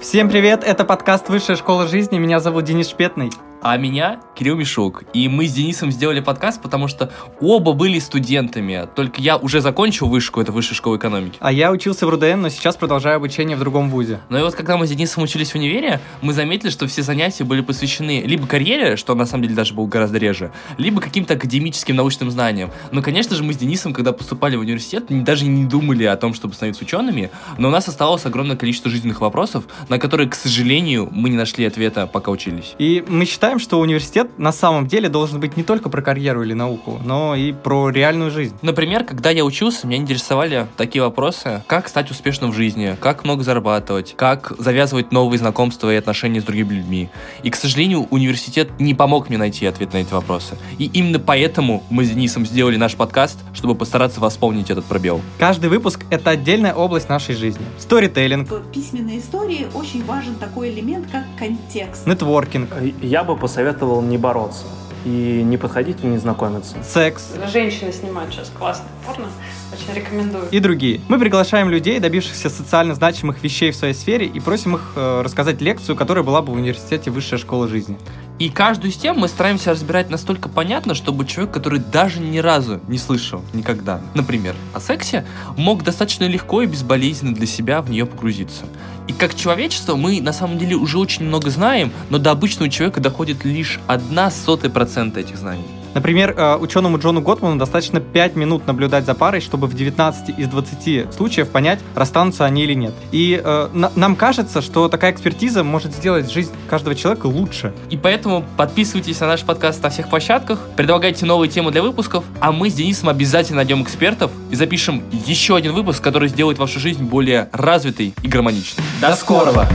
Всем привет, это подкаст «Высшая школа жизни», меня зовут Денис Шпетный. А меня Кирилл Мишук. И мы с Денисом сделали подкаст, потому что оба были студентами. Только я уже закончил вышку, это Высшая школа экономики. А я учился в РУДН, но сейчас продолжаю обучение в другом вузе. Ну и вот когда мы с Денисом учились в универе, мы заметили, что все занятия были посвящены либо карьере, что на самом деле даже было гораздо реже, либо каким-то академическим научным знаниям. Но, конечно же, мы с Денисом, когда поступали в университет, даже не думали о том, чтобы становиться учеными. Но у нас оставалось огромное количество жизненных вопросов, на которые, к сожалению, мы не нашли ответа, пока учились. И мы считаем, что университет на самом деле должен быть не только про карьеру или науку, но и про реальную жизнь. Например, когда я учился, меня интересовали такие вопросы: как стать успешным в жизни, как много зарабатывать, как завязывать новые знакомства и отношения с другими людьми. И, к сожалению, университет не помог мне найти ответ на эти вопросы. И именно поэтому мы с Денисом сделали наш подкаст, чтобы постараться восполнить этот пробел. Каждый выпуск — это отдельная область нашей жизни. Сторителлинг. В письменной истории очень важен такой элемент, как контекст. Нетворкинг. Я бы посоветовал не бороться и не подходить и не знакомиться. Секс. Женщины снимают сейчас классное порно, очень рекомендую. И другие. Мы приглашаем людей, добившихся социально значимых вещей в своей сфере, и просим их рассказать лекцию, которая была бы в университете «Высшая школа жизни». И каждую из тем мы стараемся разбирать настолько понятно, чтобы человек, который даже ни разу не слышал никогда, например, о сексе, мог достаточно легко и безболезненно для себя в нее погрузиться. И как человечество мы на самом деле уже очень много знаем, но до обычного человека доходит лишь 0,01% этих знаний. Например, ученому Джону Готману достаточно 5 минут наблюдать за парой, чтобы в 19 из 20 случаев понять, расстанутся они или нет. И нам кажется, что такая экспертиза может сделать жизнь каждого человека лучше. И поэтому подписывайтесь на наш подкаст на всех площадках, предлагайте новые темы для выпусков, а мы с Денисом обязательно найдем экспертов и запишем еще один выпуск, который сделает вашу жизнь более развитой и гармоничной. До скорого!